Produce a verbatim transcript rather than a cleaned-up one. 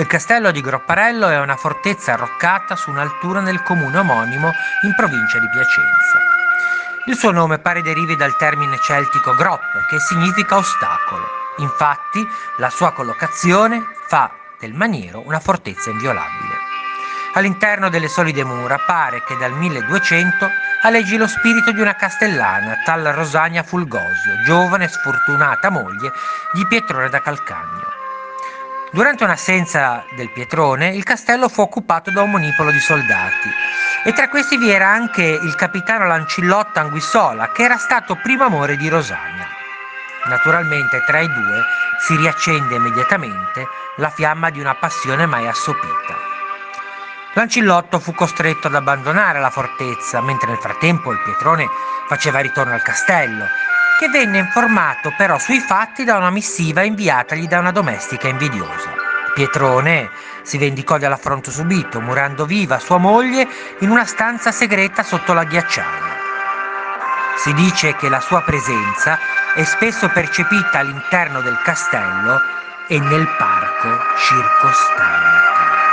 Il castello di Gropparello è una fortezza arroccata su un'altura nel comune omonimo in provincia di Piacenza. Il suo nome pare derivi dal termine celtico grop, che significa ostacolo. Infatti, la sua collocazione fa del maniero una fortezza inviolabile. All'interno delle solide mura pare che dal milleduecento aleggi lo spirito di una castellana, tal Rosania Fulgosio, giovane e sfortunata moglie di Pietrone da Calcagno. Durante un'assenza del Pietrone, il castello fu occupato da un manipolo di soldati e tra questi vi era anche il capitano Lancillotto Anguissola, che era stato primo amore di Rosania. Naturalmente tra i due si riaccende immediatamente la fiamma di una passione mai assopita. Lancillotto fu costretto ad abbandonare la fortezza, mentre nel frattempo il Pietrone faceva ritorno al castello, che venne informato però sui fatti da una missiva inviatagli da una domestica invidiosa. Pietrone si vendicò dell'affronto subito, murando viva sua moglie in una stanza segreta sotto la ghiacciaia. Si dice che la sua presenza è spesso percepita all'interno del castello e nel parco circostante.